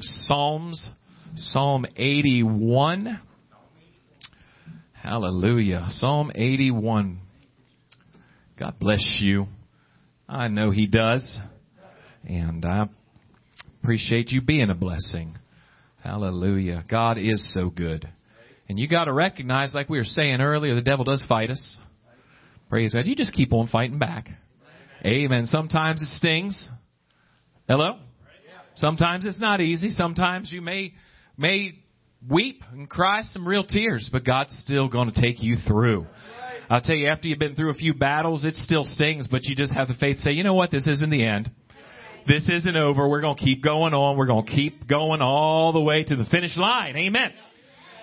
of Psalms, Psalm 81. Hallelujah. Psalm 81. God bless you. I know he does. And I appreciate you being a blessing. Hallelujah. God is so good. And you got to recognize, like we were saying earlier, the devil does fight us. Praise God. You just keep on fighting back. Amen. Sometimes it stings. Hello? Sometimes it's not easy. Sometimes you may weep and cry some real tears, but God's still going to take you through. I'll tell you, after you've been through a few battles, it still stings, but you just have the faith to say, you know what? This isn't the end. This isn't over. We're going to keep going on. We're going to keep going all the way to the finish line. Amen.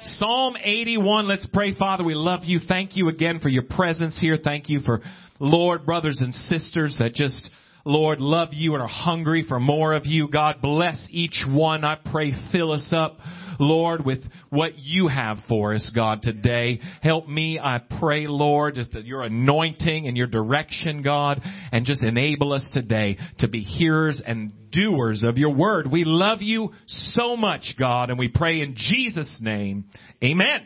Psalm 81, let's pray. Father, we love you. Thank you again for your presence here. Thank you for, Lord, brothers and sisters that just, Lord, love you and are hungry for more of you. God, bless each one. I pray, fill us up, Lord, with what you have for us, God, today. Help me, I pray, Lord, just that your anointing and your direction, God, and just enable us today to be hearers and doers of your word. We love you so much, God, and we pray in Jesus' name. Amen.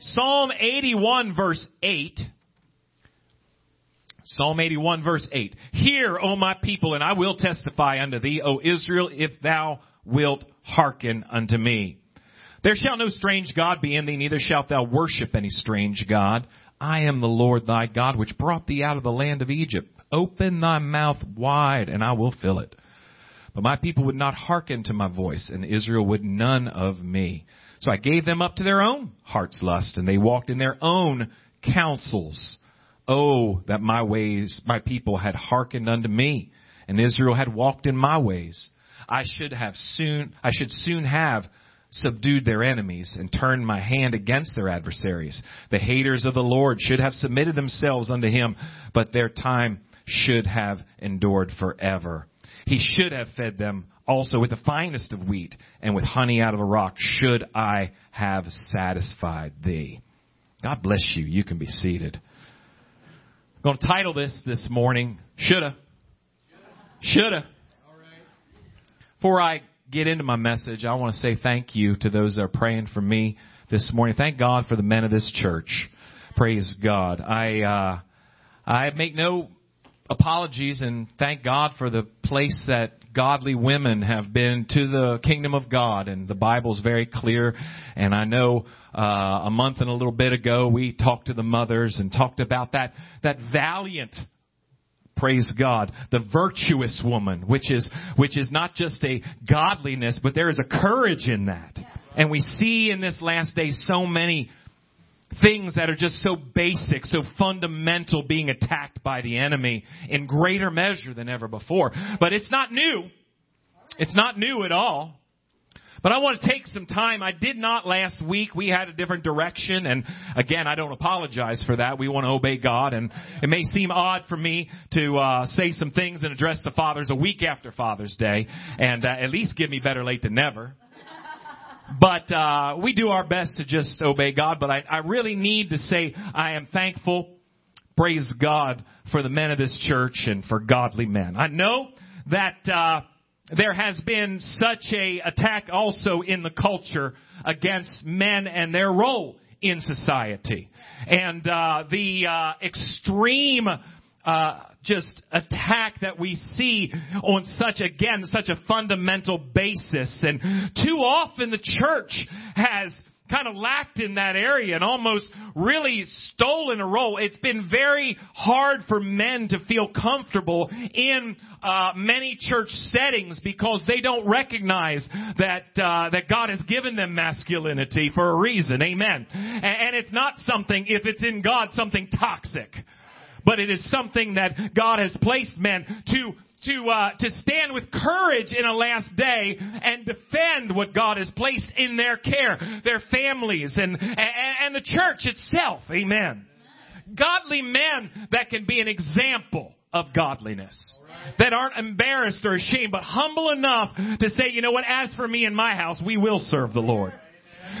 Psalm 81, verse 8. Psalm 81, verse 8. Hear, O my people, and I will testify unto thee, O Israel, if thou wilt hearken unto me. There shall no strange God be in thee, neither shalt thou worship any strange God. I am the Lord thy God, which brought thee out of the land of Egypt. Open thy mouth wide, and I will fill it. But my people would not hearken to my voice, and Israel would none of me. So I gave them up to their own heart's lust, and they walked in their own counsels. Oh, that my ways, my people had hearkened unto me, and Israel had walked in my ways. I should soon have subdued their enemies and turned my hand against their adversaries. The haters of the Lord should have submitted themselves unto him, but their time should have endured forever. He should have fed them also with the finest of wheat, and with honey out of a rock should I have satisfied thee. God bless you. You can be seated. I'm going to title this morning, Shoulda. Before I get into my message, I want to say thank you to those that are praying for me this morning. Thank God for the men of this church. Praise God. I make no apologies and thank God for the place that godly women have been to the kingdom of God. And the Bible's very clear. And I know a month and a little bit ago we talked to the mothers and talked about that valiant, praise God, the virtuous woman, which is not just a godliness, but there is a courage in that. And we see in this last day so many things that are just so basic, so fundamental, being attacked by the enemy in greater measure than ever before. But it's not new. It's not new at all. But I want to take some time. I did not last week. We had a different direction. And again, I don't apologize for that. We want to obey God. And it may seem odd for me to say some things and address the fathers a week after Father's Day. And at least give me better late than never. But we do our best to just obey God. But I really need to say I am thankful, praise God, for the men of this church and for godly men. I know that there has been such an attack also in the culture against men and their role in society. And the extreme just attack that we see on such a fundamental basis. And too often the church has kind of lacked in that area and almost really stolen a role. It's been very hard for men to feel comfortable in many church settings because they don't recognize that God has given them masculinity for a reason. Amen. And it's not something, if it's in God, something toxic. But it is something that God has placed men to stand with courage in a last day and defend what God has placed in their care, their families, and the church itself. Amen. Godly men that can be an example of godliness, that aren't embarrassed or ashamed, but humble enough to say, you know what, as for me and my house, we will serve the Lord.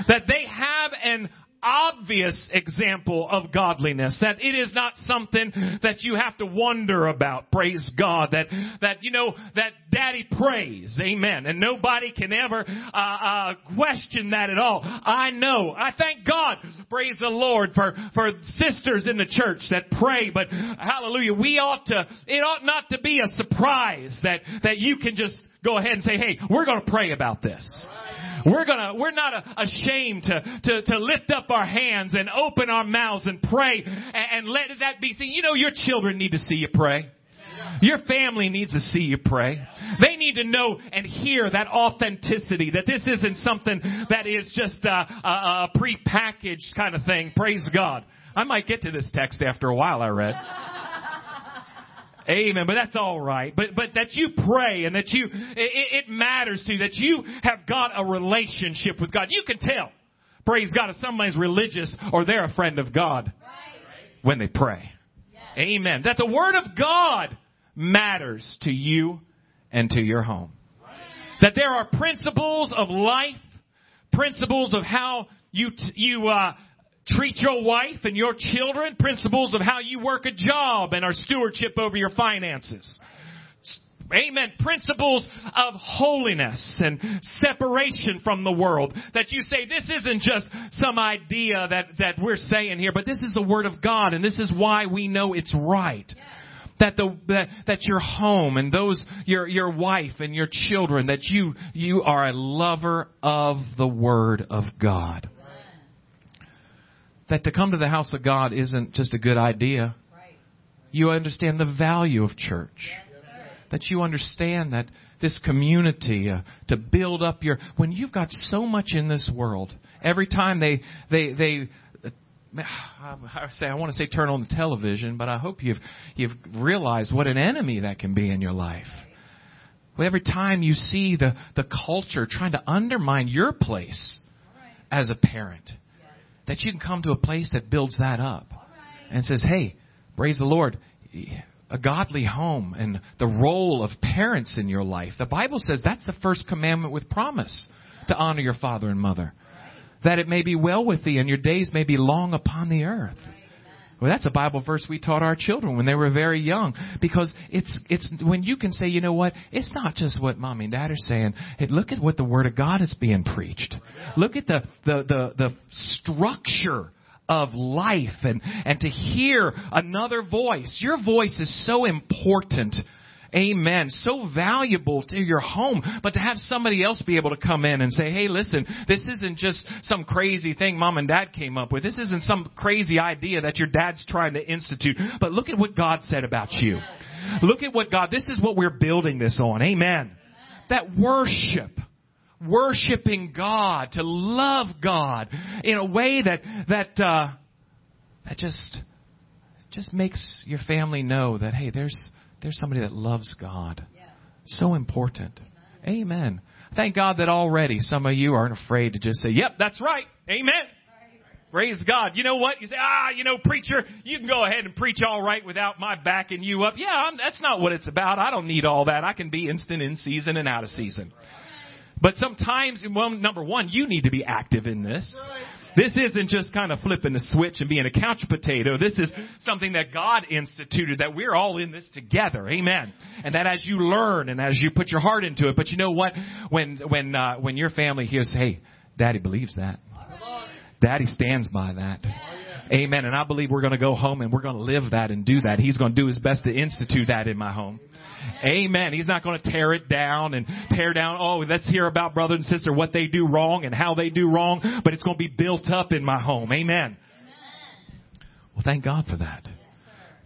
That they have an obvious example of godliness, that it is not something that you have to wonder about. Praise God that you know that Daddy prays. Amen. And nobody can ever question that at all. I know. I thank God. Praise the Lord for sisters in the church that pray. But hallelujah, it ought not to be a surprise that you can just go ahead and say, hey, we're going to pray about this. We're not ashamed to lift up our hands and open our mouths and pray and let that be seen. You know, your children need to see you pray. Your family needs to see you pray. They need to know and hear that authenticity, that this isn't something that is just a prepackaged kind of thing. Praise God. I might get to this text after a while, I read. Amen. But that's all right. But that you pray and that it matters to you, that you have got a relationship with God. You can tell, praise God, if somebody's religious or they're a friend of God when they pray. Yes. Amen. That the Word of God matters to you and to your home. Right. That there are principles of life, principles of how you treat your wife and your children, principles of how you work a job and our stewardship over your finances. Amen. Principles of holiness and separation from the world. That you say, this isn't just some idea that we're saying here, but this is the Word of God, and this is why we know it's right. Yes. That your home and those, your wife and your children, that you are a lover of the Word of God. That to come to the house of God isn't just a good idea. Right. You understand the value of church. Yes, that you understand that this community, to build up when you've got so much in this world, every time I want to say turn on the television, but I hope you've realized what an enemy that can be in your life. Well, every time you see the culture trying to undermine your place as a parent, that you can come to a place that builds that up and says, hey, praise the Lord, a godly home and the role of parents in your life. The Bible says that's the first commandment with promise, to honor your father and mother, that it may be well with thee and your days may be long upon the earth. Well, that's a Bible verse we taught our children when they were very young, because it's when you can say, you know what, it's not just what mommy and dad are saying. Hey, look at what the Word of God is being preached. Look at the structure of life and to hear another voice. Your voice is so important. Amen. So valuable to your home. But to have somebody else be able to come in and say, hey, listen, this isn't just some crazy thing mom and dad came up with. This isn't some crazy idea that your dad's trying to institute. But look at what God said about you. Look at what God, this is what we're building this on. Amen. That worshiping God, to love God in a way that just makes your family know that, hey, there's somebody that loves God. So important. Amen. Thank God that already some of you aren't afraid to just say, yep, that's right. Amen. Praise God. You know what? You say, preacher, you can go ahead and preach all right without my backing you up. Yeah, that's not what it's about. I don't need all that. I can be instant in season and out of season. But sometimes, well, number one, you need to be active in this. This isn't just kind of flipping the switch and being a couch potato. This is something that God instituted, that we're all in this together. Amen. And that as you learn and as you put your heart into it. But you know what? When your family hears, hey, Daddy believes that. Daddy stands by that. Amen. And I believe we're going to go home and we're going to live that and do that. He's going to do his best to institute that in my home. Amen. He's not going to tear it down and tear down, oh, let's hear about brother and sister, what they do wrong and how they do wrong, but it's going to be built up in my home. Amen. Well, thank God for that.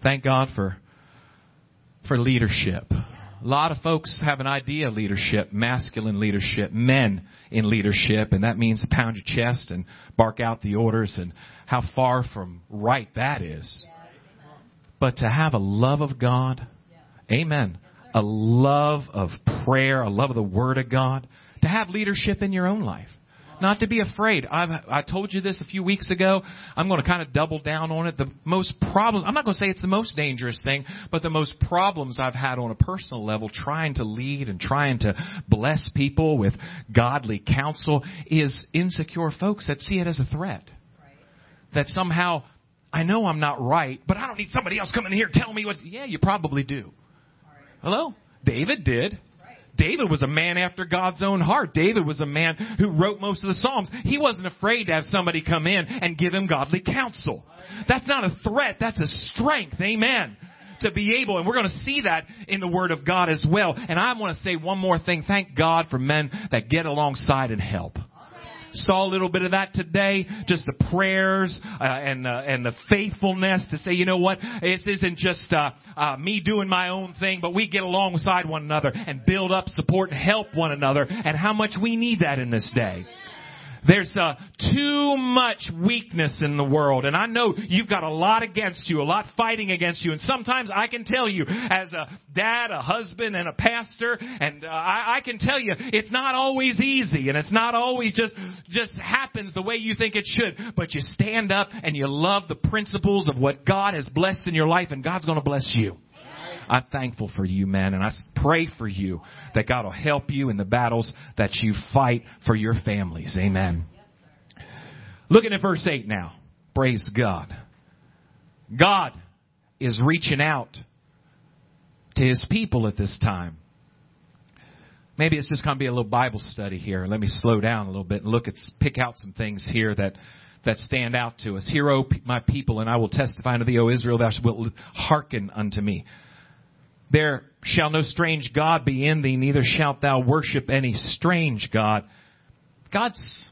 Thank God for leadership. A lot of folks have an idea of leadership, masculine leadership, men in leadership, and that means pound your chest and bark out the orders, and how far from right that is. But to have a love of God, amen, a love of prayer, a love of the Word of God, to have leadership in your own life. Not to be afraid. I told you this a few weeks ago. I'm going to kind of double down on it. The most problems, I'm not going to say it's the most dangerous thing, but the most problems I've had on a personal level trying to lead and trying to bless people with godly counsel is insecure folks that see it as a threat. that somehow I know I'm not right, but I don't need somebody else coming in here telling me what. Yeah, you probably do. Hello? David did. David was a man after God's own heart. David was a man who wrote most of the Psalms. He wasn't afraid to have somebody come in and give him godly counsel. That's not a threat. That's a strength. Amen. To be able, and we're going to see that in the Word of God as well. And I want to say one more thing. Thank God for men that get alongside and help. Saw a little bit of that today, just the prayers and the faithfulness to say, you know what, this isn't just me doing my own thing, but we get alongside one another and build up, support, and help one another, and how much we need that in this day. There's too much weakness in the world, and I know you've got a lot against you, a lot fighting against you, and sometimes I can tell you as a dad, a husband, and a pastor, and I can tell you it's not always easy, and it's not always just happens the way you think it should, but you stand up and you love the principles of what God has blessed in your life, and God's going to bless you. I'm thankful for you, man, and I pray for you that God will help you in the battles that you fight for your families. Amen. Yes, looking at verse 8 now. Praise God. God is reaching out to His people at this time. Maybe it's just going to be a little Bible study here. Let me slow down a little bit and pick out some things here that stand out to us. Hear, O my people, and I will testify unto thee, O Israel, thou wilt hearken unto me. There shall no strange god be in thee, neither shalt thou worship any strange god. God's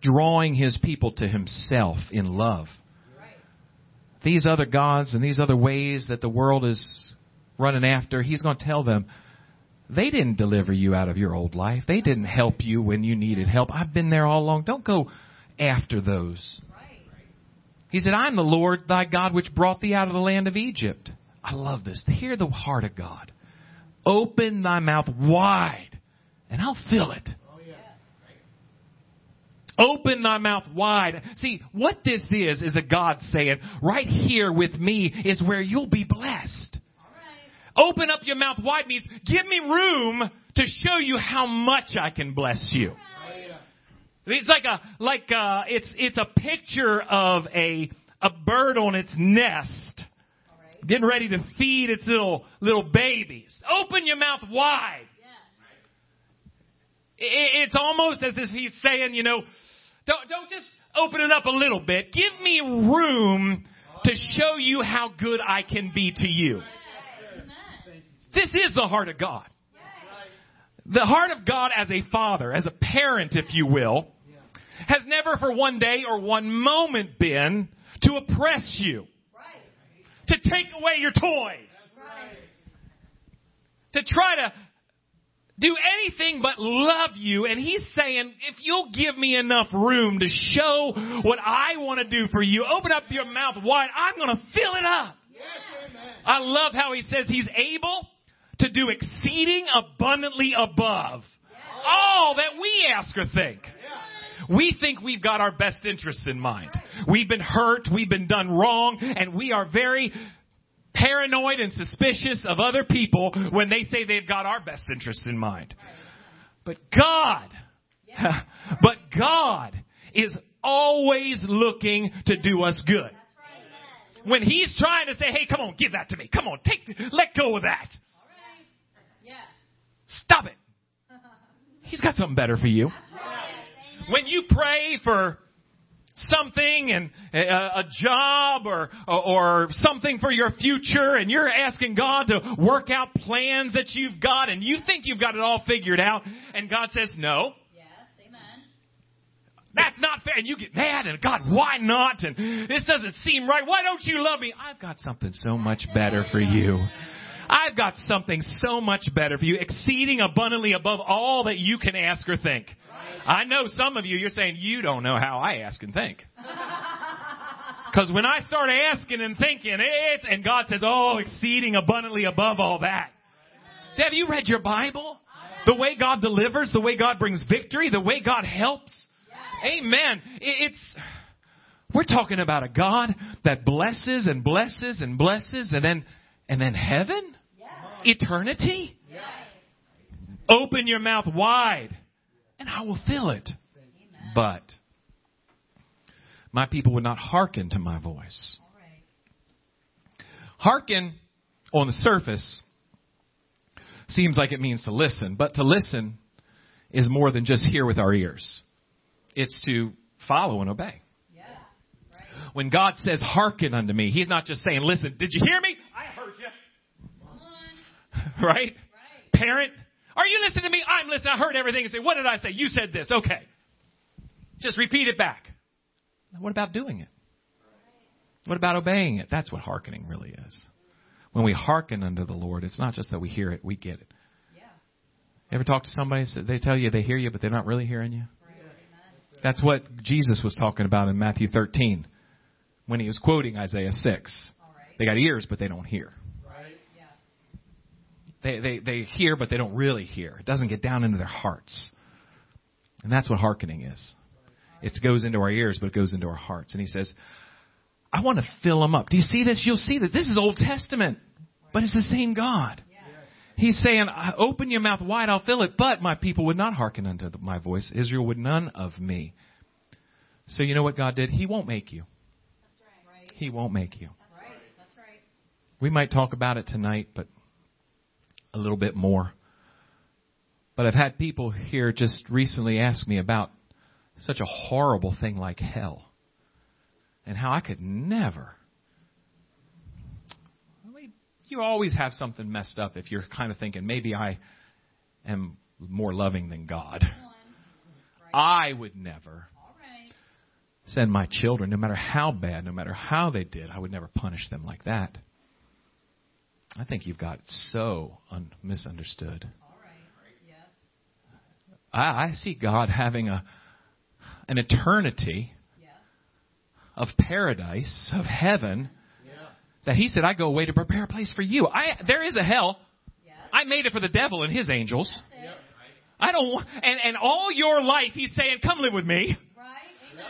drawing His people to Himself in love. Right. These other gods and these other ways that the world is running after, He's going to tell them, they didn't deliver you out of your old life. They didn't help you when you needed help. I've been there all along. Don't go after those. Right. He said, I'm the Lord thy God which brought thee out of the land of Egypt. I love this. Hear the heart of God. Open thy mouth wide, and I'll fill it. Oh, yeah. Open thy mouth wide. See, what this is a God saying, right here with me is where you'll be blessed. All right. Open up your mouth wide means give me room to show you how much I can bless you. Right. Oh, yeah. It's like a, it's a picture of a bird on its nest. Getting ready to feed its little babies. Open your mouth wide. Yeah. It's almost as if He's saying, you know, don't just open it up a little bit. Give me room to show you how good I can be to you. Yeah. This is the heart of God. Yeah. The heart of God as a father, as a parent, if you will, has never for one day or one moment been to oppress you. To take away your toys. Right. To try to do anything but love you. And He's saying, if you'll give me enough room to show what I want to do for you, open up your mouth wide, I'm going to fill it up. Yes, amen. I love how He says He's able to do exceeding abundantly above all that we ask or think. We think we've got our best interests in mind. We've been hurt, we've been done wrong, and we are very paranoid and suspicious of other people when they say they've got our best interests in mind. But God is always looking to do us good. When He's trying to say, hey, come on, give that to me. Come on, let go of that. Stop it. He's got something better for you. When you pray for something and a job or something for your future and you're asking God to work out plans that you've got and you think you've got it all figured out and God says no. Yes, amen. That's not fair. And you get mad and God, why not? And this doesn't seem right. Why don't you love me? I've got something so much better for you. I've got something so much better for you, exceeding abundantly above all that you can ask or think. I know some of you, you're saying, you don't know how I ask and think. Because when I start asking and thinking, and God says, oh, exceeding abundantly above all that. Have you read your Bible? The way God delivers, the way God brings victory, the way God helps. Amen. We're talking about a God that blesses and blesses and blesses and then heaven? Eternity? Open your mouth wide. And I will fill it. Amen. But my people would not hearken to my voice. Hearken on the surface seems like it means to listen, but to listen is more than just hear with our ears. It's to follow and obey. Yeah, right. When God says, hearken unto me, he's not just saying, listen, did you hear me? I heard you. Right? Parent, are you listening to me? I'm listening. I heard everything. You say, what did I say? You said this. Okay. Just repeat it back. Now, what about doing it? What about obeying it? That's what hearkening really is. When we hearken unto the Lord, it's not just that we hear it, we get it. Yeah. Ever talk to somebody, so they tell you they hear you, but they're not really hearing you? Right. That's what Jesus was talking about in Matthew 13 when he was quoting Isaiah 6. Right. They got ears, but they don't hear. Right. Yeah. They hear, but they don't really hear. It doesn't get down into their hearts. And that's what hearkening is. Right. It goes into our ears, but it goes into our hearts. And he says, I want to fill them up. Do you see this? You'll see that this is Old Testament, but it's the same God. Yeah. He's saying, open your mouth wide, I'll fill it. But my people would not hearken unto my voice. Israel would none of me. So you know what God did? He won't make you. That's right. He won't make you. That's right. That's right. We might talk about it tonight, but a little bit more. But I've had people here just recently ask me about such a horrible thing like hell. And how I could never. You always have something messed up if you're kind of thinking, maybe I am more loving than God. I would never send my children, no matter how bad, no matter how they did, I would never punish them like that. I think you've got it so misunderstood. I see God having an eternity of paradise, of heaven, that he said, I go away to prepare a place for you. There is a hell. Yeah. I made it for the devil and his angels. Yeah. I don't, and all your life he's saying, come live with me. Right.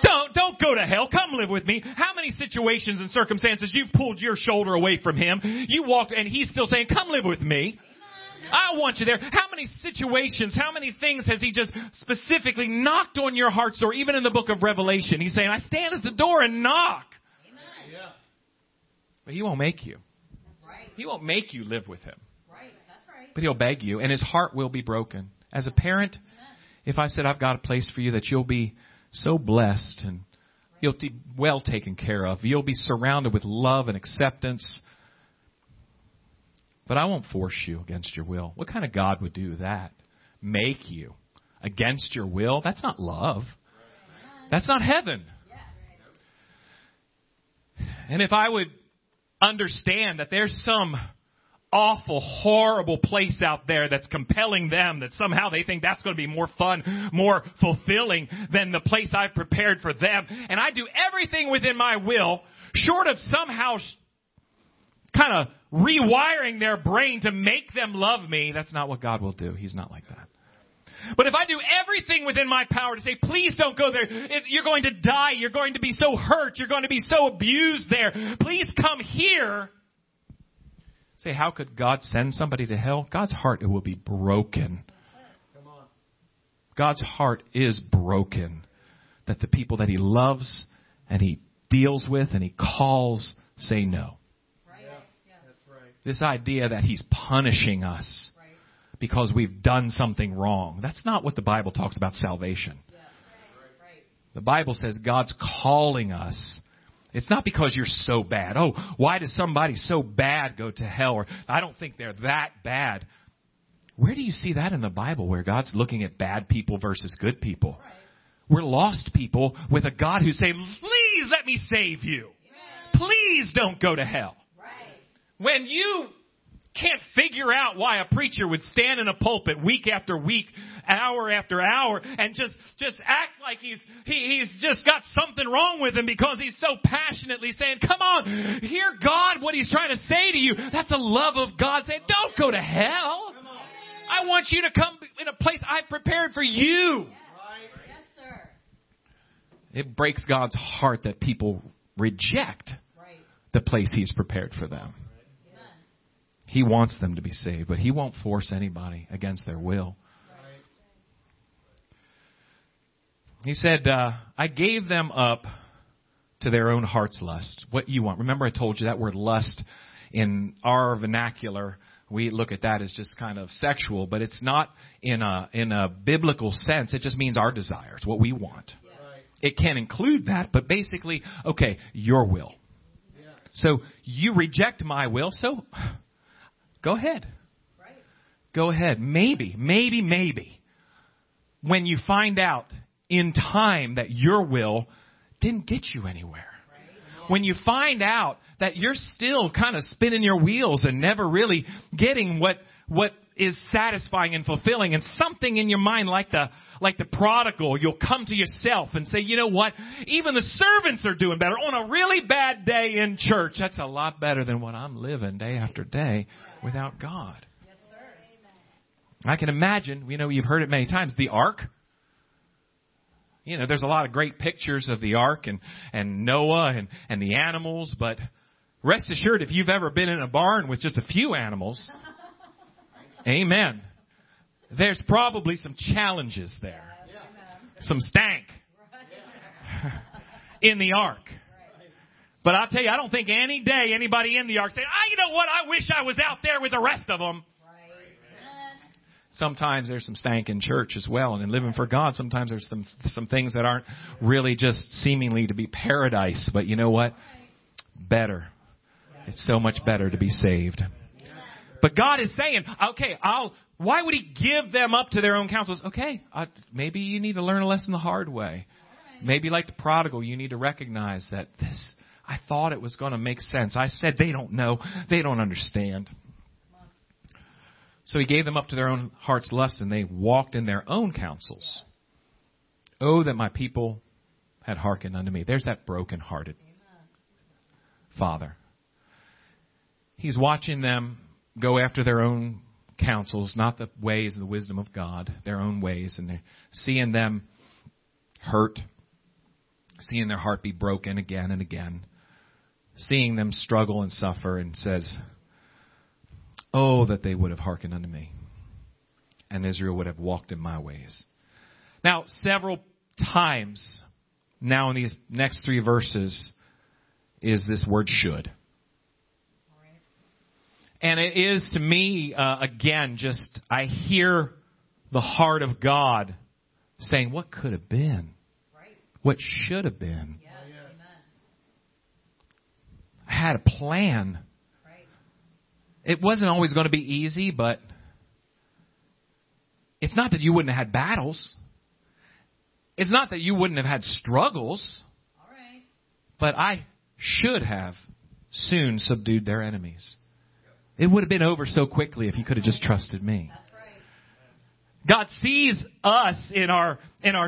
Yeah. Don't go to hell. Come live with me. How many situations and circumstances you've pulled your shoulder away from him. You walked and he's still saying, come live with me. I want you there. How many situations, how many things has he just specifically knocked on your heart's door, even in the book of Revelation? He's saying, I stand at the door and knock. Amen. Yeah. But he won't make you. That's right. He won't make you live with him. Right. That's right. But he'll beg you, and his heart will be broken. As a parent, amen, if I said, I've got a place for you that you'll be so blessed and you'll be well taken care of, you'll be surrounded with love and acceptance, but I won't force you against your will. What kind of God would do that? Make you against your will? That's not love. That's not heaven. And if I would understand that there's some awful, horrible place out there that's compelling them, that somehow they think that's going to be more fun, more fulfilling than the place I've prepared for them, and I do everything within my will, short of somehow kind of rewiring their brain to make them love me, that's not what God will do. He's not like that. But if I do everything within my power to say, please don't go there. You're going to die. You're going to be so hurt. You're going to be so abused there. Please come here. Say, how could God send somebody to hell? God's heart, it will be broken. Come on. God's heart is broken. That the people that he loves and he deals with and he calls say no. This idea that he's punishing us because we've done something wrong. That's not what the Bible talks about salvation. Yeah. Right. The Bible says God's calling us. It's not because you're so bad. Oh, why does somebody so bad go to hell? Or I don't think they're that bad. Where do you see that in the Bible where God's looking at bad people versus good people? Right. We're lost people with a God who's saying, please let me save you. Yeah. Please don't go to hell. When you can't figure out why a preacher would stand in a pulpit week after week, hour after hour, and just act like he's just got something wrong with him because he's so passionately saying, come on, hear God, what he's trying to say to you. That's the love of God saying, don't go to hell. I want you to come in a place I've prepared for you. Yes, sir. It breaks God's heart that people reject the place he's prepared for them. He wants them to be saved, but he won't force anybody against their will. He said, I gave them up to their own heart's lust. What you want. Remember I told you that word lust in our vernacular, we look at that as just kind of sexual, but it's not in a biblical sense. It just means our desires, what we want. It can include that, but basically, okay, your will. So you reject my will, so go ahead. Go ahead. Maybe. When you find out in time that your will didn't get you anywhere. When you find out that you're still kind of spinning your wheels and never really getting what is satisfying and fulfilling, and something in your mind like the prodigal, you'll come to yourself and say, you know what? Even the servants are doing better on a really bad day in church. That's a lot better than what I'm living day after day without God. Yes, sir. I can imagine, you've heard it many times, the ark. There's a lot of great pictures of the ark and Noah and the animals, but rest assured, if you've ever been in a barn with just a few animals, amen, there's probably some challenges there. Yeah. Some stank in the ark. But I'll tell you, I don't think any day anybody in the ark said, "Ah, you know what, I wish I was out there with the rest of them." Sometimes there's some stank in church as well. And in living for God, sometimes there's some things that aren't really just seemingly to be paradise. But you know what? Better. It's so much better to be saved. But God is saying, okay, why would he give them up to their own counsels? Okay, maybe you need to learn a lesson the hard way. Maybe like the prodigal, you need to recognize that this, I thought it was going to make sense. I said, they don't know. They don't understand. So he gave them up to their own heart's lust, and they walked in their own counsels. Oh, that my people had hearkened unto me. There's that broken-hearted father. He's watching them go after their own counsels, not the ways and the wisdom of God, their own ways. And they're seeing them hurt, seeing their heart be broken again and again, seeing them struggle and suffer, and says, oh, that they would have hearkened unto me, and Israel would have walked in my ways. Now, several times now in these next three verses is this word should. And it is to me, again, just I hear the heart of God saying, what could have been? What should have been? I had a plan. It wasn't always going to be easy, but it's not that you wouldn't have had battles. It's not that you wouldn't have had struggles. All right. But I should have soon subdued their enemies. It would have been over so quickly if you could have just trusted me. That's right. God sees us in our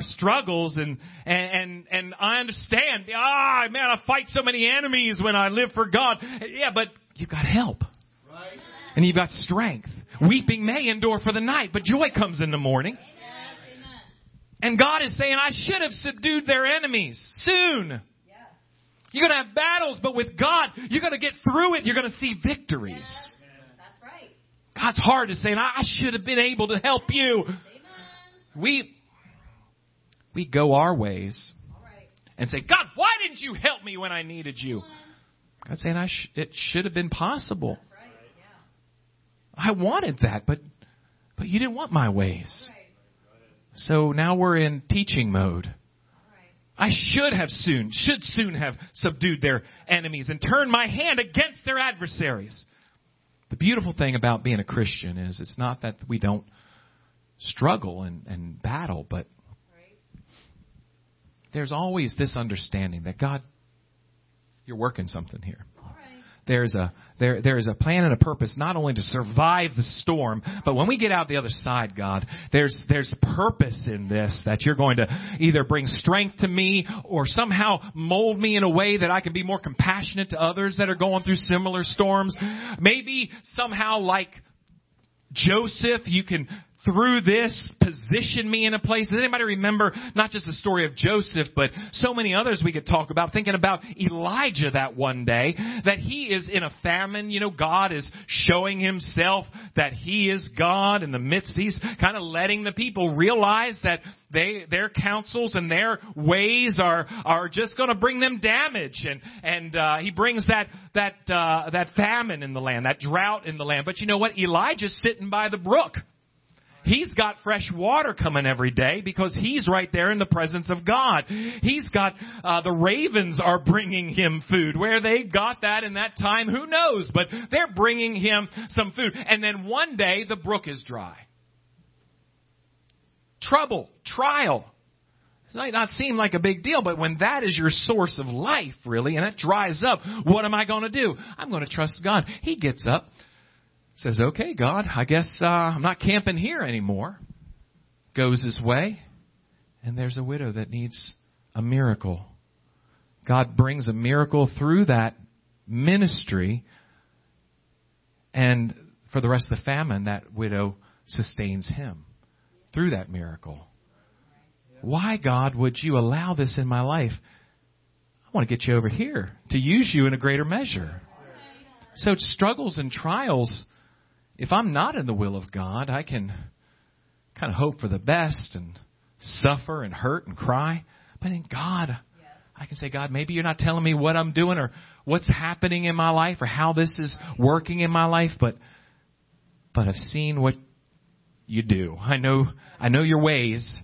struggles, and I understand. Man, I fight so many enemies when I live for God. Yeah, but you've got help. And you've got strength. Weeping may endure for the night, but joy comes in the morning. Amen. And God is saying, I should have subdued their enemies soon. Yes. You're going to have battles, but with God, you're going to get through it. You're going to see victories. Yes. That's right. God's heart is saying, I should have been able to help you. Amen. We go our ways and say, God, why didn't you help me when I needed you? God's saying, it should have been possible. I wanted that, but you didn't want my ways. So now we're in teaching mode. I should soon have subdued their enemies and turned my hand against their adversaries. The beautiful thing about being a Christian is it's not that we don't struggle and battle, but there's always this understanding that God, you're working something here. There is a plan and a purpose not only to survive the storm, but when we get out the other side, God, there's purpose in this, that you're going to either bring strength to me or somehow mold me in a way that I can be more compassionate to others that are going through similar storms. Maybe somehow like Joseph, you can through this, position me in a place. Does anybody remember not just the story of Joseph, but so many others we could talk about, thinking about Elijah that one day, that he is in a famine. You know, God is showing himself that he is God in the midst. He's kind of letting the people realize that their counsels and their ways are just going to bring them damage. And he brings that famine in the land, that drought in the land. But you know what? Elijah's sitting by the brook. He's got fresh water coming every day because he's right there in the presence of God. He's got the ravens are bringing him food. Where they got that in that time, who knows? But they're bringing him some food. And then one day, the brook is dry. Trouble, trial. It might not seem like a big deal, but when that is your source of life, really, and it dries up, what am I going to do? I'm going to trust God. He gets up. Says, okay, God, I guess I'm not camping here anymore. Goes his way. And there's a widow that needs a miracle. God brings a miracle through that ministry. And for the rest of the famine, that widow sustains him through that miracle. Why, God, would you allow this in my life? I want to get you over here to use you in a greater measure. So struggles and trials... If I'm not in the will of God, I can kind of hope for the best and suffer and hurt and cry. But in God, I can say, God, maybe you're not telling me what I'm doing or what's happening in my life or how this is working in my life. But I've seen what you do. I know your ways,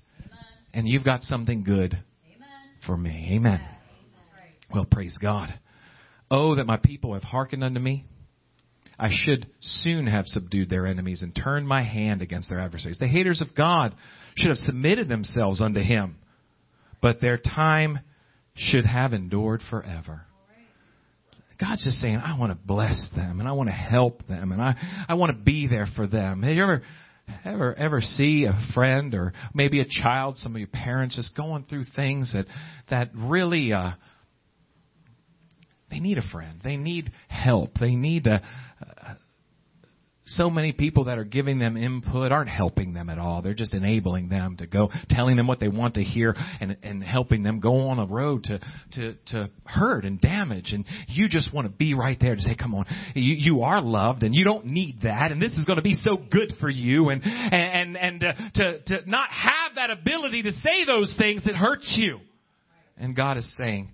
and you've got something good for me. Amen. Well, praise God. Oh, that my people have hearkened unto me. I should soon have subdued their enemies and turned my hand against their adversaries. The haters of God should have submitted themselves unto him, but their time should have endured forever. God's just saying, I want to bless them and I want to help them and I want to be there for them. Have you ever see a friend or maybe a child, some of your parents just going through things that really, they need a friend. They need help. They need so many people that are giving them input aren't helping them at all. They're just enabling them to go, telling them what they want to hear and helping them go on a road to hurt and damage. And you just want to be right there to say, come on, you are loved and you don't need that. And this is going to be so good for you. And to not have that ability to say those things that hurts you. And God is saying,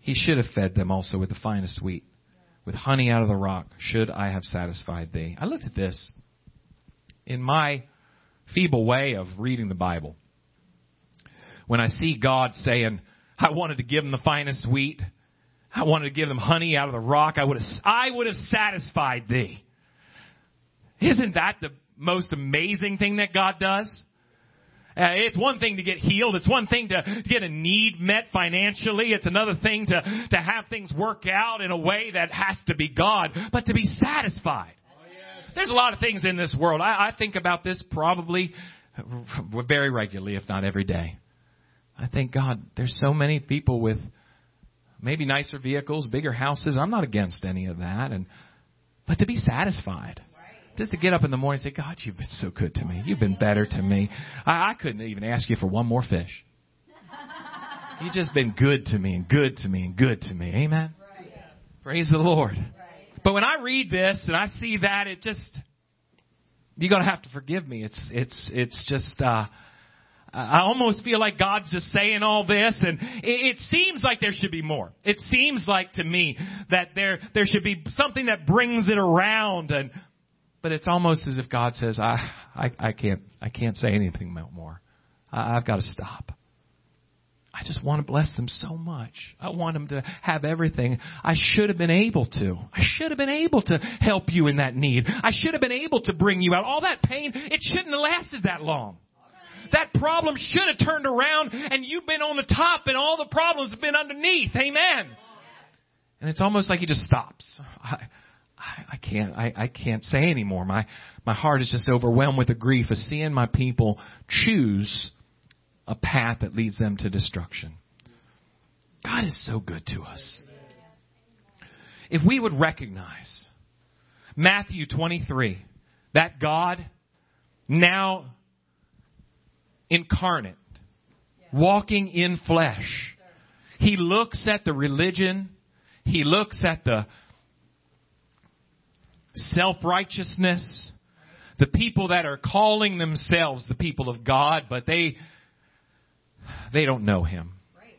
He should have fed them also with the finest wheat, with honey out of the rock. Should I have satisfied thee? I looked at this in my feeble way of reading the Bible. When I see God saying, I wanted to give them the finest wheat. I wanted to give them honey out of the rock. I would have satisfied thee. Isn't that the most amazing thing that God does? It's one thing to get healed. It's one thing to get a need met financially. It's another thing to have things work out in a way that has to be God, but to be satisfied. Oh, yes. There's a lot of things in this world. I think about this probably very regularly, if not every day. I thank God there's so many people with maybe nicer vehicles, bigger houses. I'm not against any of that. But to be satisfied. Just to get up in the morning and say, God, you've been so good to me. You've been better to me. I couldn't even ask you for one more fish. You've just been good to me and good to me and good to me. Amen. Right. Praise the Lord. Right. But when I read this and I see that, it just, you're going to have to forgive me. It's just, I almost feel like God's just saying all this, and it seems like there should be more. It seems like to me that there should be something that brings it around. But it's almost as if God says, I can't say anything more. I've got to stop. I just want to bless them so much. I want them to have everything. I should have been able to. I should have been able to help you in that need. I should have been able to bring you out. All that pain, it shouldn't have lasted that long. That problem should have turned around and you've been on the top and all the problems have been underneath. Amen. And it's almost like he just stops. I can't say anymore. My heart is just overwhelmed with the grief of seeing my people choose a path that leads them to destruction. God is so good to us. If we would recognize Matthew 23, that God now incarnate, walking in flesh. He looks at the religion. He looks at the self-righteousness, the people that are calling themselves the people of God, but they don't know him. Right.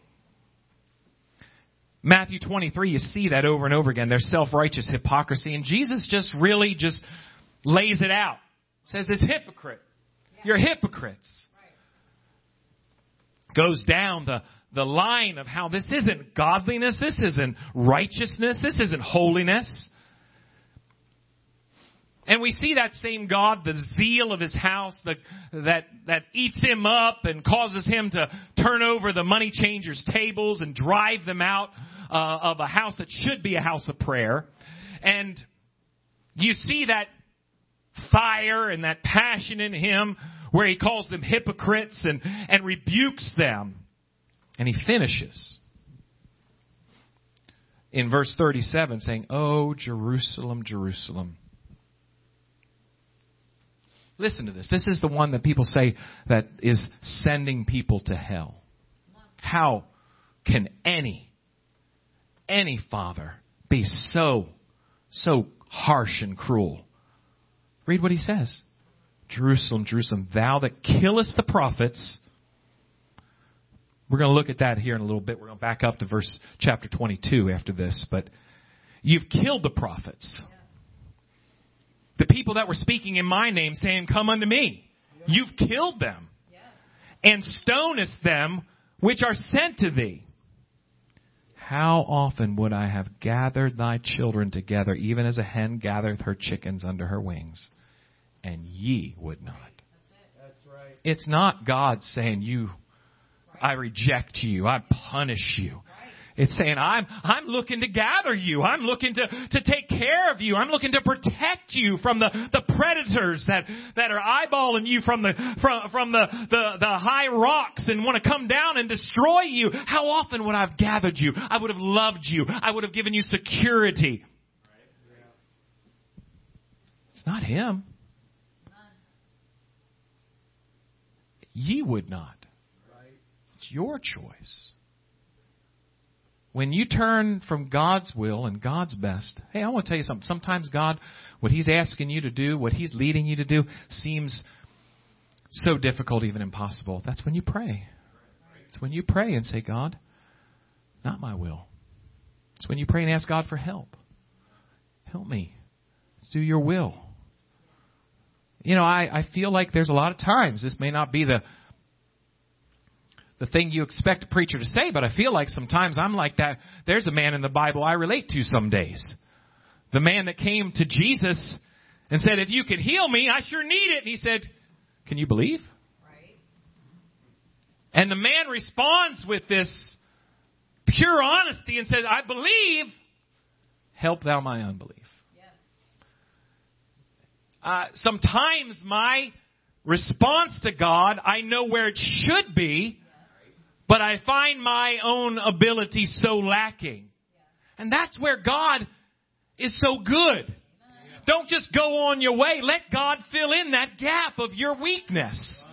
Matthew 23, you see that over and over again. There's self-righteous hypocrisy. And Jesus just really just lays it out. Says it's hypocrite. Yeah. You're hypocrites. Right. Goes down the line of how this isn't godliness. This isn't righteousness. This isn't holiness. And we see that same God, the zeal of his house, that eats him up and causes him to turn over the money changers' tables and drive them out of a house that should be a house of prayer. And you see that fire and that passion in him where he calls them hypocrites and rebukes them. And he finishes in verse 37 saying, "Oh, Jerusalem, Jerusalem." Listen to this. This is the one that people say that is sending people to hell. How can any father be so harsh and cruel? Read what he says. "Jerusalem, Jerusalem, thou that killest the prophets." We're going to look at that here in a little bit. We're going to back up to chapter 22 after this. But you've killed the prophets. The people that were speaking in my name saying, "Come unto me." You've killed them. And stonest them which are sent to thee. How often would I have gathered thy children together, even as a hen gathereth her chickens under her wings, and ye would not. That's right. It's not God saying, I reject you. I punish you. It's saying, I'm looking to gather you. I'm looking to take care of you. I'm looking to protect you from the predators that are eyeballing you from the high rocks and want to come down and destroy you. How often would I have gathered you? I would have loved you. I would have given you security. It's not him. Ye would not. It's your choice. When you turn from God's will and God's best, hey, I want to tell you something. Sometimes God, what he's asking you to do, what he's leading you to do, seems so difficult, even impossible. That's when you pray. It's when you pray and say, "God, not my will." It's when you pray and ask God for help. Help me do your will. You know, I feel like there's a lot of times, this may not be the thing you expect a preacher to say, but I feel like sometimes I'm like that. There's a man in the Bible I relate to some days. The man that came to Jesus and said, "If you could heal me, I sure need it." And he said, "Can you believe?" Right. And the man responds with this pure honesty and says, "I believe. Help thou my unbelief." Yes. Sometimes my response to God, I know where it should be. But I find my own ability so lacking. And that's where God is so good. Don't just go on your way. Let God fill in that gap of your weakness.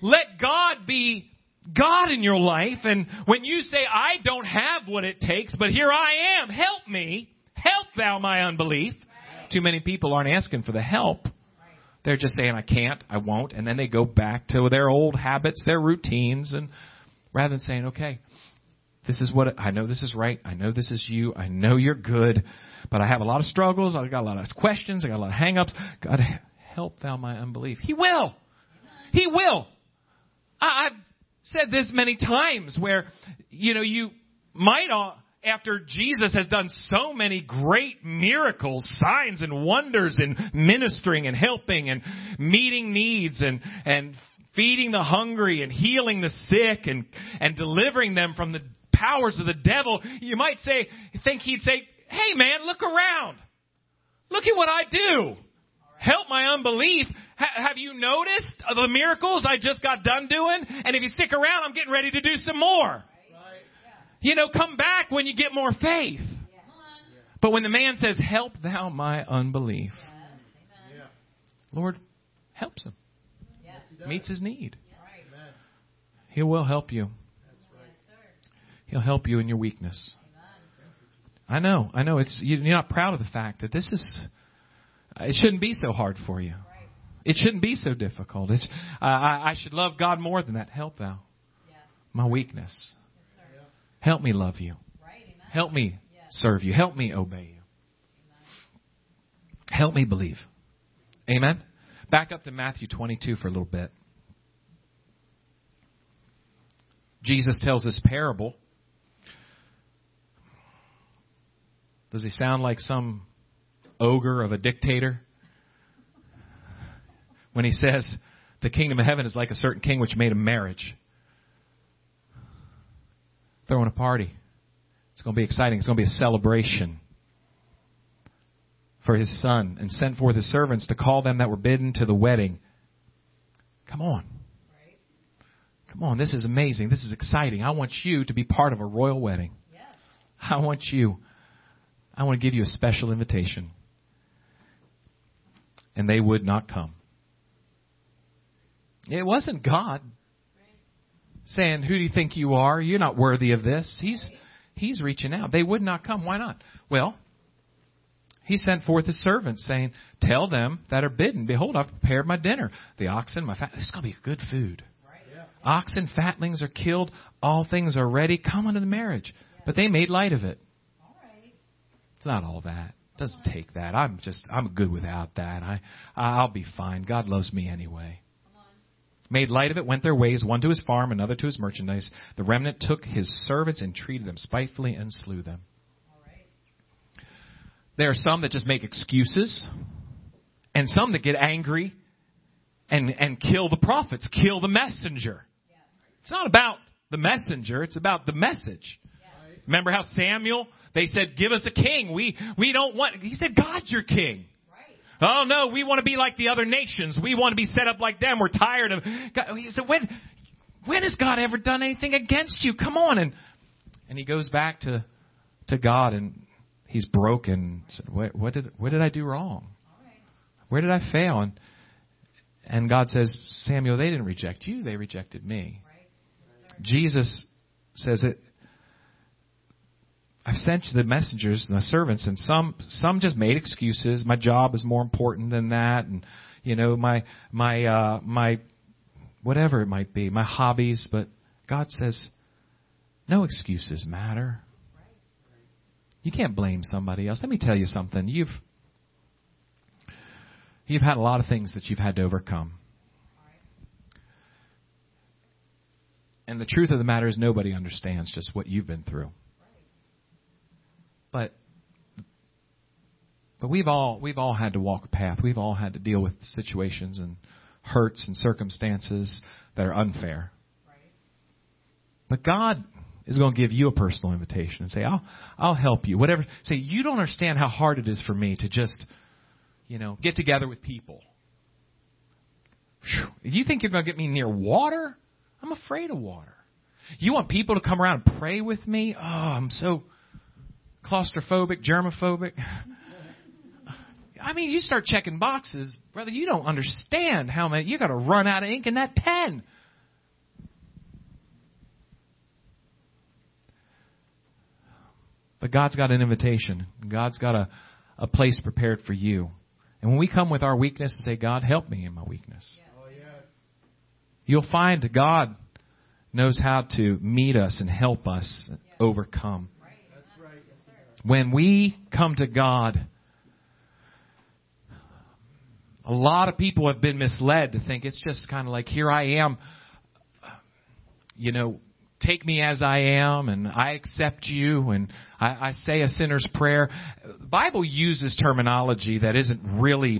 Let God be God in your life. And when you say, "I don't have what it takes, but here I am. Help me. Help thou my unbelief." Too many people aren't asking for the help. They're just saying, "I can't, I won't." And then they go back to their old habits, their routines, and rather than saying, "Okay, this is what I know, this is right. I know this is you. I know you're good, but I have a lot of struggles. I've got a lot of questions. I got a lot of hang-ups. God, help thou my unbelief." He will. He will. I've said this many times where, you know, you might, after Jesus has done so many great miracles, signs and wonders in ministering and helping and meeting needs and feeding the hungry and healing the sick and delivering them from the powers of the devil, you might say, think he'd say, "Hey man, look around. Look at what I do. Help my unbelief. Have you noticed the miracles I just got done doing? And if you stick around, I'm getting ready to do some more. Right. You know, come back when you get more faith." Yeah. But when the man says, "Help thou my unbelief," Lord helps him, meets his need. He will help you. He'll help you in your weakness. I know. You're not proud of the fact that this is. It shouldn't be so hard for you. It shouldn't be so difficult. I should love God more than that. Help thou my weakness. Help me love you. Help me serve you. Help me obey you. Help me believe. Amen. Back up to Matthew 22 for a little bit. Jesus tells this parable. Does he sound like some ogre of a dictator when he says the kingdom of heaven is like a certain king which made a marriage? Throwing a party. It's going to be exciting. It's going to be a celebration for his son, and sent forth his servants to call them that were bidden to the wedding. Come on. Come on, this is amazing. This is exciting. I want you to be part of a royal wedding. Yes. I want to give you a special invitation. And they would not come. It wasn't God saying, who do you think you are? You're not worthy of this. He's reaching out. They would not come. Why not? Well, he sent forth his servants saying, tell them that are bidden, behold, I've prepared my dinner. The oxen, my fat. This is going to be good food. Oxen, fatlings are killed. All things are ready. Come unto the marriage. But they made light of it. All right. It's not all that. It doesn't take that. I'm good without that. I'll be fine. God loves me anyway. Made light of it, went their ways, one to his farm, another to his merchandise. The remnant took his servants and treated them spitefully and slew them. All right. There are some that just make excuses, and some that get angry and kill the prophets, kill the messenger. It's not about the messenger. It's about the message. Yeah. Right. Remember how Samuel, they said, give us a king. We don't want. He said, God's your king. Right. Oh, no, we want to be like the other nations. We want to be set up like them. We're tired of God. He said, when has God ever done anything against you? Come on. And he goes back to God, and he's broken. He said, what did I do wrong? Right. Where did I fail? And God says, Samuel, they didn't reject you. They rejected me. Jesus says it. I've sent you the messengers and the servants, and some just made excuses. My job is more important than that, and my whatever it might be, my hobbies. But God says, no excuses matter. You can't blame somebody else. Let me tell you something. You've had a lot of things that you've had to overcome. And the truth of the matter is nobody understands just what you've been through. But we've all had to walk a path. We've all had to deal with situations and hurts and circumstances that are unfair. But God is going to give you a personal invitation and say, I'll help you. Whatever. Say, you don't understand how hard it is for me to just, get together with people. If you think you're going to get me near water, I'm afraid of water. You want people to come around and pray with me? Oh, I'm so claustrophobic, germophobic. I mean, you start checking boxes, brother. You don't understand how many. You got to run out of ink in that pen. But God's got an invitation. God's got a place prepared for you. And when we come with our weakness and say, God, help me in my weakness. Yeah. You'll find God knows how to meet us and help us overcome. Right. That's right. Yes, sir. When we come to God, a lot of people have been misled to think it's just kind of like, here I am, take me as I am, and I accept you, and I say a sinner's prayer. The Bible uses terminology that isn't really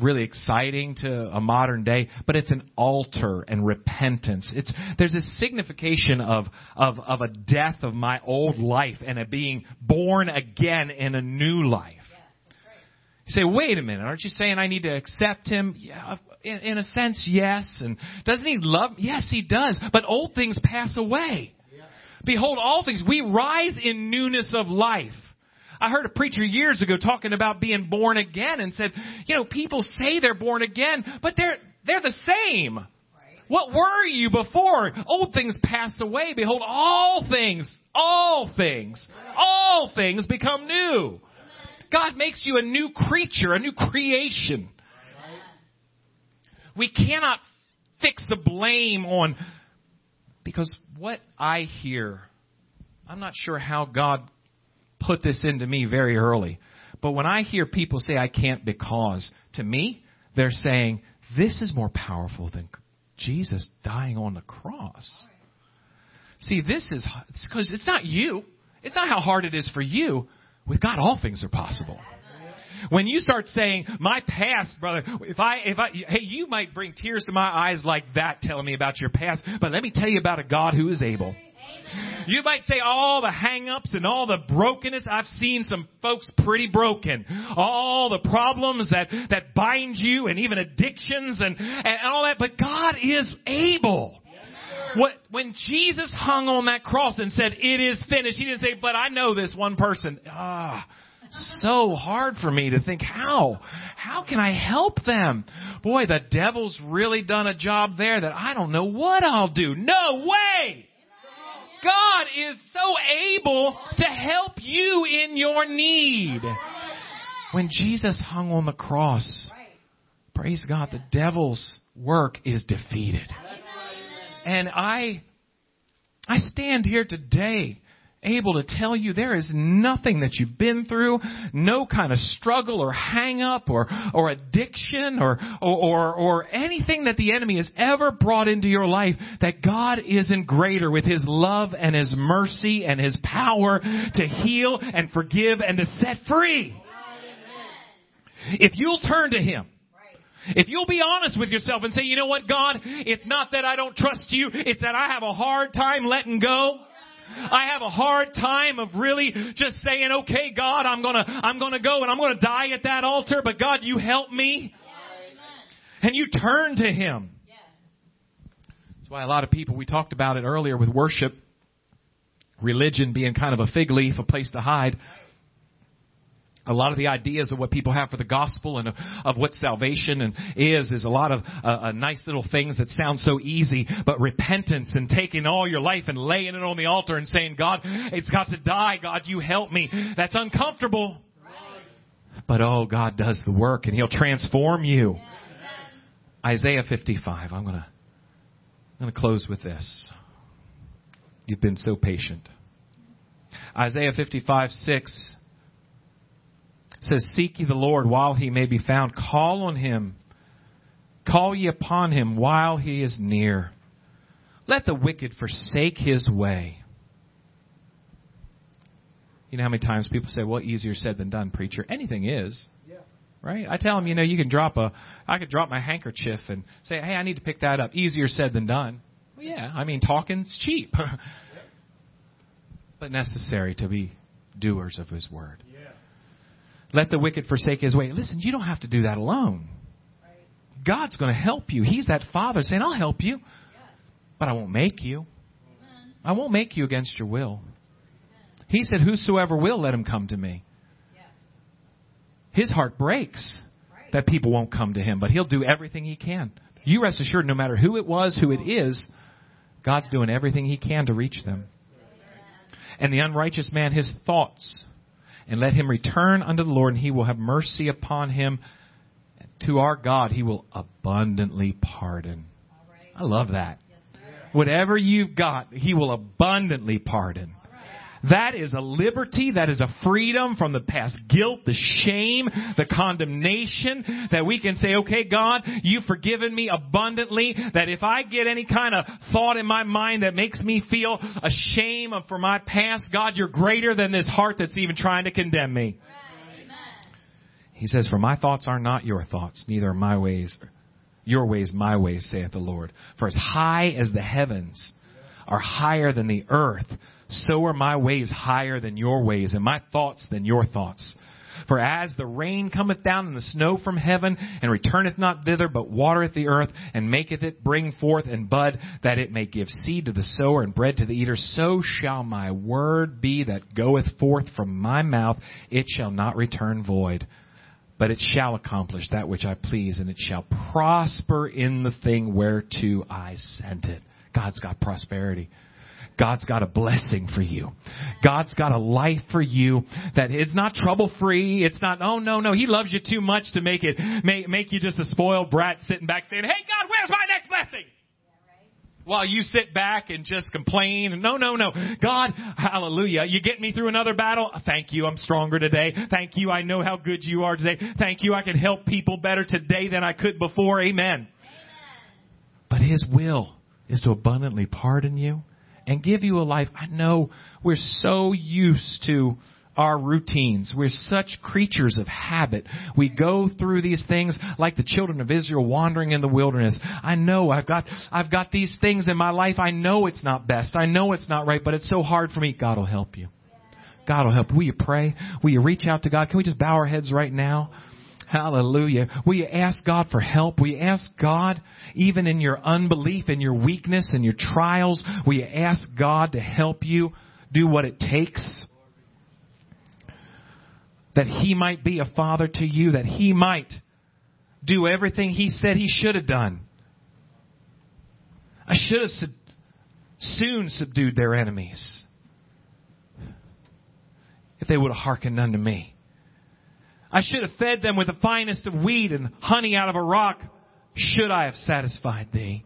really exciting to a modern day, but it's an altar and repentance. There's a signification of a death of my old life and a being born again in a new life. You say, wait a minute, aren't you saying I need to accept him? Yeah, in a sense, yes. And doesn't he love? Yes, he does. But old things pass away. Yeah. Behold, all things. We rise in newness of life. I heard a preacher years ago talking about being born again and said, you know, people say they're born again, but they're the same. Right. What were you before? Old things passed away. Behold, all things become new. God makes you a new creature, a new creation. Right. We cannot fix the blame on, because what I hear, I'm not sure how God put this into me very early, but when I hear people say I can't because, to me, they're saying this is more powerful than Jesus dying on the cross. See, it's because it's not you. It's not how hard it is for you. With God, all things are possible. When you start saying, my past, brother, hey, you might bring tears to my eyes like that, telling me about your past, but let me tell you about a God who is able. Amen. You might say all the hang-ups and all the brokenness. I've seen some folks pretty broken. All the problems that bind you and even addictions and all that, but God is able. When Jesus hung on that cross and said, it is finished, he didn't say, but I know this one person. So hard for me to think, how can I help them? Boy, the devil's really done a job there that I don't know what I'll do. No way. God is so able to help you in your need. When Jesus hung on the cross, praise God, the devil's work is defeated. And I stand here today able to tell you there is nothing that you've been through, no kind of struggle or hang up or addiction or anything that the enemy has ever brought into your life that God isn't greater with his love and his mercy and his power to heal and forgive and to set free. If you'll turn to him. If you'll be honest with yourself and say, you know what, God, it's not that I don't trust you. It's that I have a hard time letting go. I have a hard time of really just saying, okay, God, I'm going to go and I'm going to die at that altar. But God, you help me. Yeah. And you turn to him. Yeah. That's why a lot of people, we talked about it earlier with worship, religion being kind of a fig leaf, a place to hide. A lot of the ideas of what people have for the gospel and of what salvation and is a lot of nice little things that sound so easy. But repentance and taking all your life and laying it on the altar and saying, God, it's got to die. God, you help me. That's uncomfortable. Right. But, God does the work and he'll transform you. Yeah. Isaiah 55. I'm going to close with this. You've been so patient. Isaiah 55:6. Says, seek ye the Lord while he may be found. Call on him. Call ye upon him while he is near. Let the wicked forsake his way. You know how many times people say, well, easier said than done, preacher. Anything is. Yeah. Right? I tell them, you know, I could drop my handkerchief and say, hey, I need to pick that up. Easier said than done. Well, yeah, I mean, talking's cheap. But necessary to be doers of his word. Yeah. Let the wicked forsake his way. Listen, you don't have to do that alone. God's going to help you. He's that father saying, I'll help you, but I won't make you. Amen. I won't make you against your will. Amen. He said, whosoever will, let him come to me. Yes. His heart breaks that people won't come to him, but he'll do everything he can. You rest assured, no matter who it was, who it is, God's doing everything he can to reach them. Yes. And the unrighteous man, his thoughts. And let him return unto the Lord, and he will have mercy upon him. To our God, he will abundantly pardon. Right. I love that. Yes, whatever you've got, he will abundantly pardon. Right. That is a liberty. That is a freedom from the past guilt, the shame, the condemnation, that we can say, okay, God, you've forgiven me abundantly, that if I get any kind of thought in my mind that makes me feel ashamed for my past, God, you're greater than this heart that's even trying to condemn me. Amen. He says, for my thoughts are not your thoughts, neither are my ways, your ways, my ways, saith the Lord. For as high as the heavens are higher than the earth, so are my ways higher than your ways, and my thoughts than your thoughts. For as the rain cometh down and the snow from heaven, and returneth not thither, but watereth the earth, and maketh it bring forth and bud, that it may give seed to the sower and bread to the eater, so shall my word be that goeth forth from my mouth. It shall not return void, but it shall accomplish that which I please, and it shall prosper in the thing whereto I sent it. God's got prosperity. God's got a blessing for you. God's got a life for you that is not trouble-free. It's not, oh, no. He loves you too much to make you just a spoiled brat sitting back saying, hey, God, where's my next blessing? While you sit back and just complain. No. God, hallelujah. You get me through another battle? Thank you. I'm stronger today. Thank you. I know how good you are today. Thank you. I can help people better today than I could before. Amen. But His will is to abundantly pardon you and give you a life. I know we're so used to our routines. We're such creatures of habit. We go through these things like the children of Israel wandering in the wilderness. I know I've got these things in my life. I know it's not best. I know it's not right, but it's so hard for me. God will help you. God will help you. Will you pray? Will you reach out to God? Can we just bow our heads right now? Hallelujah. Will you ask God for help? Will you ask God, even in your unbelief, in your weakness, in your trials, will you ask God to help you do what it takes? That He might be a father to you, that He might do everything He said He should have done. I should have soon subdued their enemies if they would have hearkened unto me. I should have fed them with the finest of wheat and honey out of a rock, should I have satisfied thee.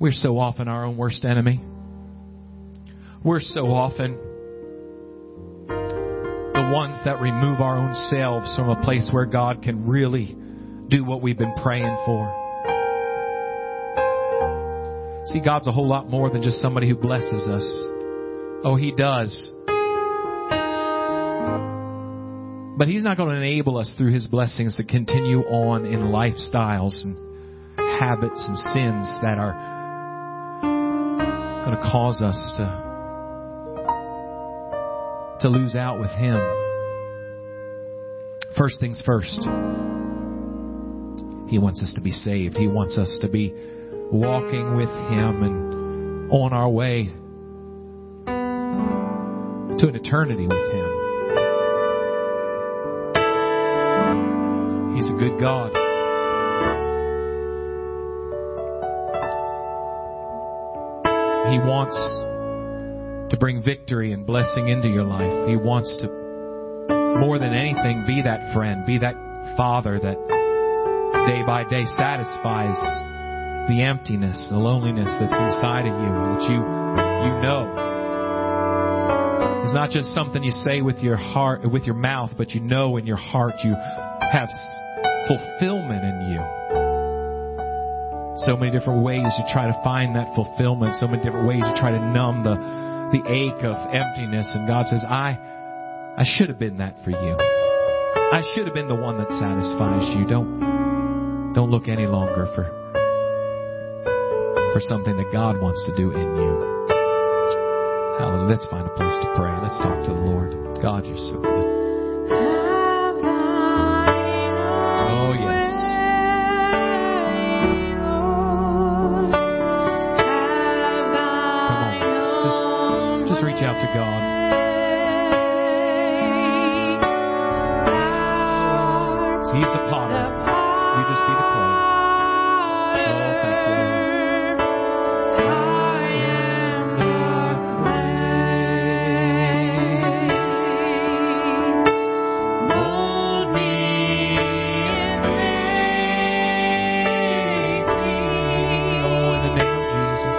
We're so often our own worst enemy. We're so often the ones that remove our own selves from a place where God can really do what we've been praying for. See, God's a whole lot more than just somebody who blesses us. Oh, He does. But He's not going to enable us through His blessings to continue on in lifestyles and habits and sins that are going to cause us to lose out with Him. First things first. He wants us to be saved. He wants us to be walking with Him and on our way to an eternity with Him. He's a good God. He wants to bring victory and blessing into your life. He wants to, more than anything, be that friend, be that father that day by day satisfies the emptiness, the loneliness that's inside of you, that you know. It's not just something you say with your heart, with your mouth, but you know in your heart you have fulfillment in you. So many different ways you try to find that fulfillment. So many different ways you try to numb the ache of emptiness. And God says, I should have been that for you. I should have been the one that satisfies you. Don't look any longer for something that God wants to do in you. Hallelujah. Let's find a place to pray. Let's talk to the Lord. God, You're so good. Reach out to God. He's the potter. You just be the clay. Oh, thank you, Lord. I am the clay. Mold me and make me. Oh, in the name of Jesus.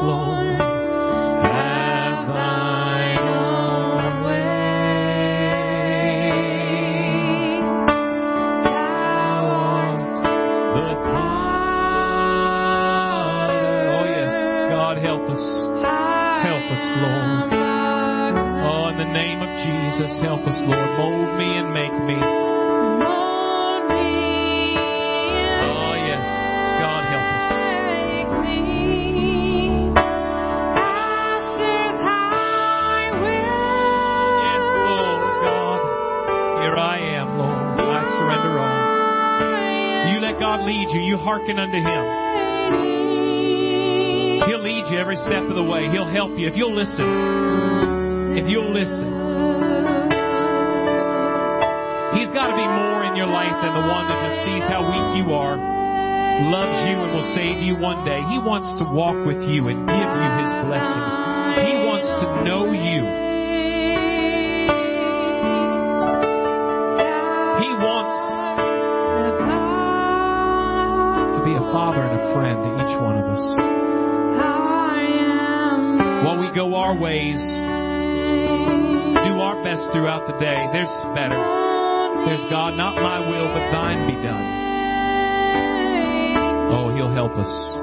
Lord, have Thine own way. God, help us. Help us, Lord. Oh, in the name of Jesus, help us, Lord. Mold me and make me. Oh, yes. God, help us. Yes, Lord, God. Here I am, Lord. I surrender all. You let God lead you. You hearken unto Him. He'll lead you every step of the way. He'll help you if you'll listen. If you'll listen. He's got to be more in your life than the one that just sees how weak you are, loves you, and will save you one day. He wants to walk with you and give you His blessings. He wants to know you. He wants to be a father and a friend to each one of us. While we go our ways, do our best throughout the day. There's better. There's God, not my will, but thine be done. Oh, He'll help us.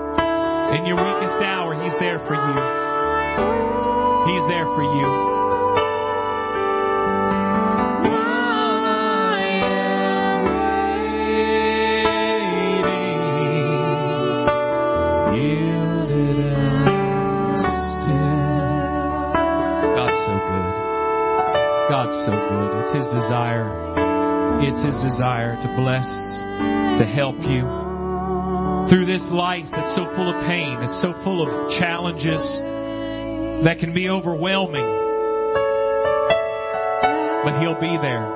In your weakest hour, He's there for you. He's there for you. While I am waiting, You God's so good. It's His desire. It's His desire to bless, to help you through this life that's so full of pain, that's so full of challenges that can be overwhelming. But He'll be there.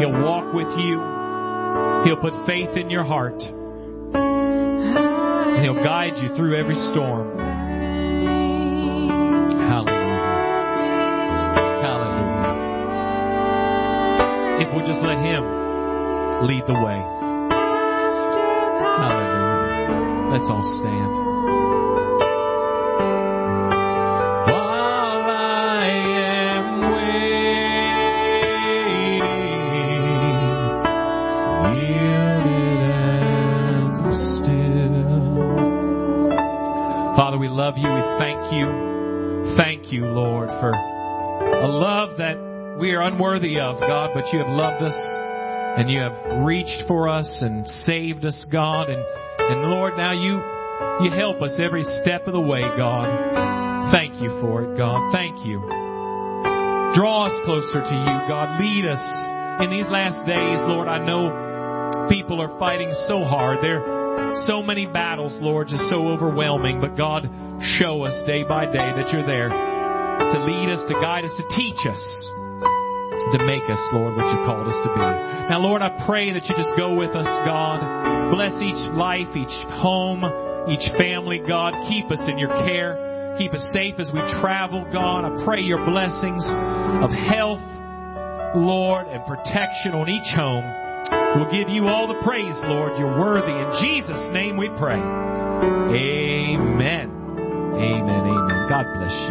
He'll walk with you. He'll put faith in your heart. And He'll guide you through every storm. Hallelujah. If we'll just let Him lead the way. Hallelujah. Let's all stand. While I am waiting, yielded and still. Father, we love you. We thank you. Thank you, Lord, for a love that we are unworthy of, God, but You have loved us and You have reached for us and saved us, God. And Lord, now you help us every step of the way, God. Thank You for it, God. Thank You. Draw us closer to You, God. Lead us in these last days, Lord. I know people are fighting so hard. There are so many battles, Lord, just so overwhelming. But God, show us day by day that You're there to lead us, to guide us, to teach us. To make us, Lord, what You called us to be. Now, Lord, I pray that You just go with us, God. Bless each life, each home, each family, God. Keep us in Your care. Keep us safe as we travel, God. I pray Your blessings of health, Lord, and protection on each home. We'll give You all the praise, Lord. You're worthy. In Jesus' name we pray. Amen. Amen. Amen. God bless you.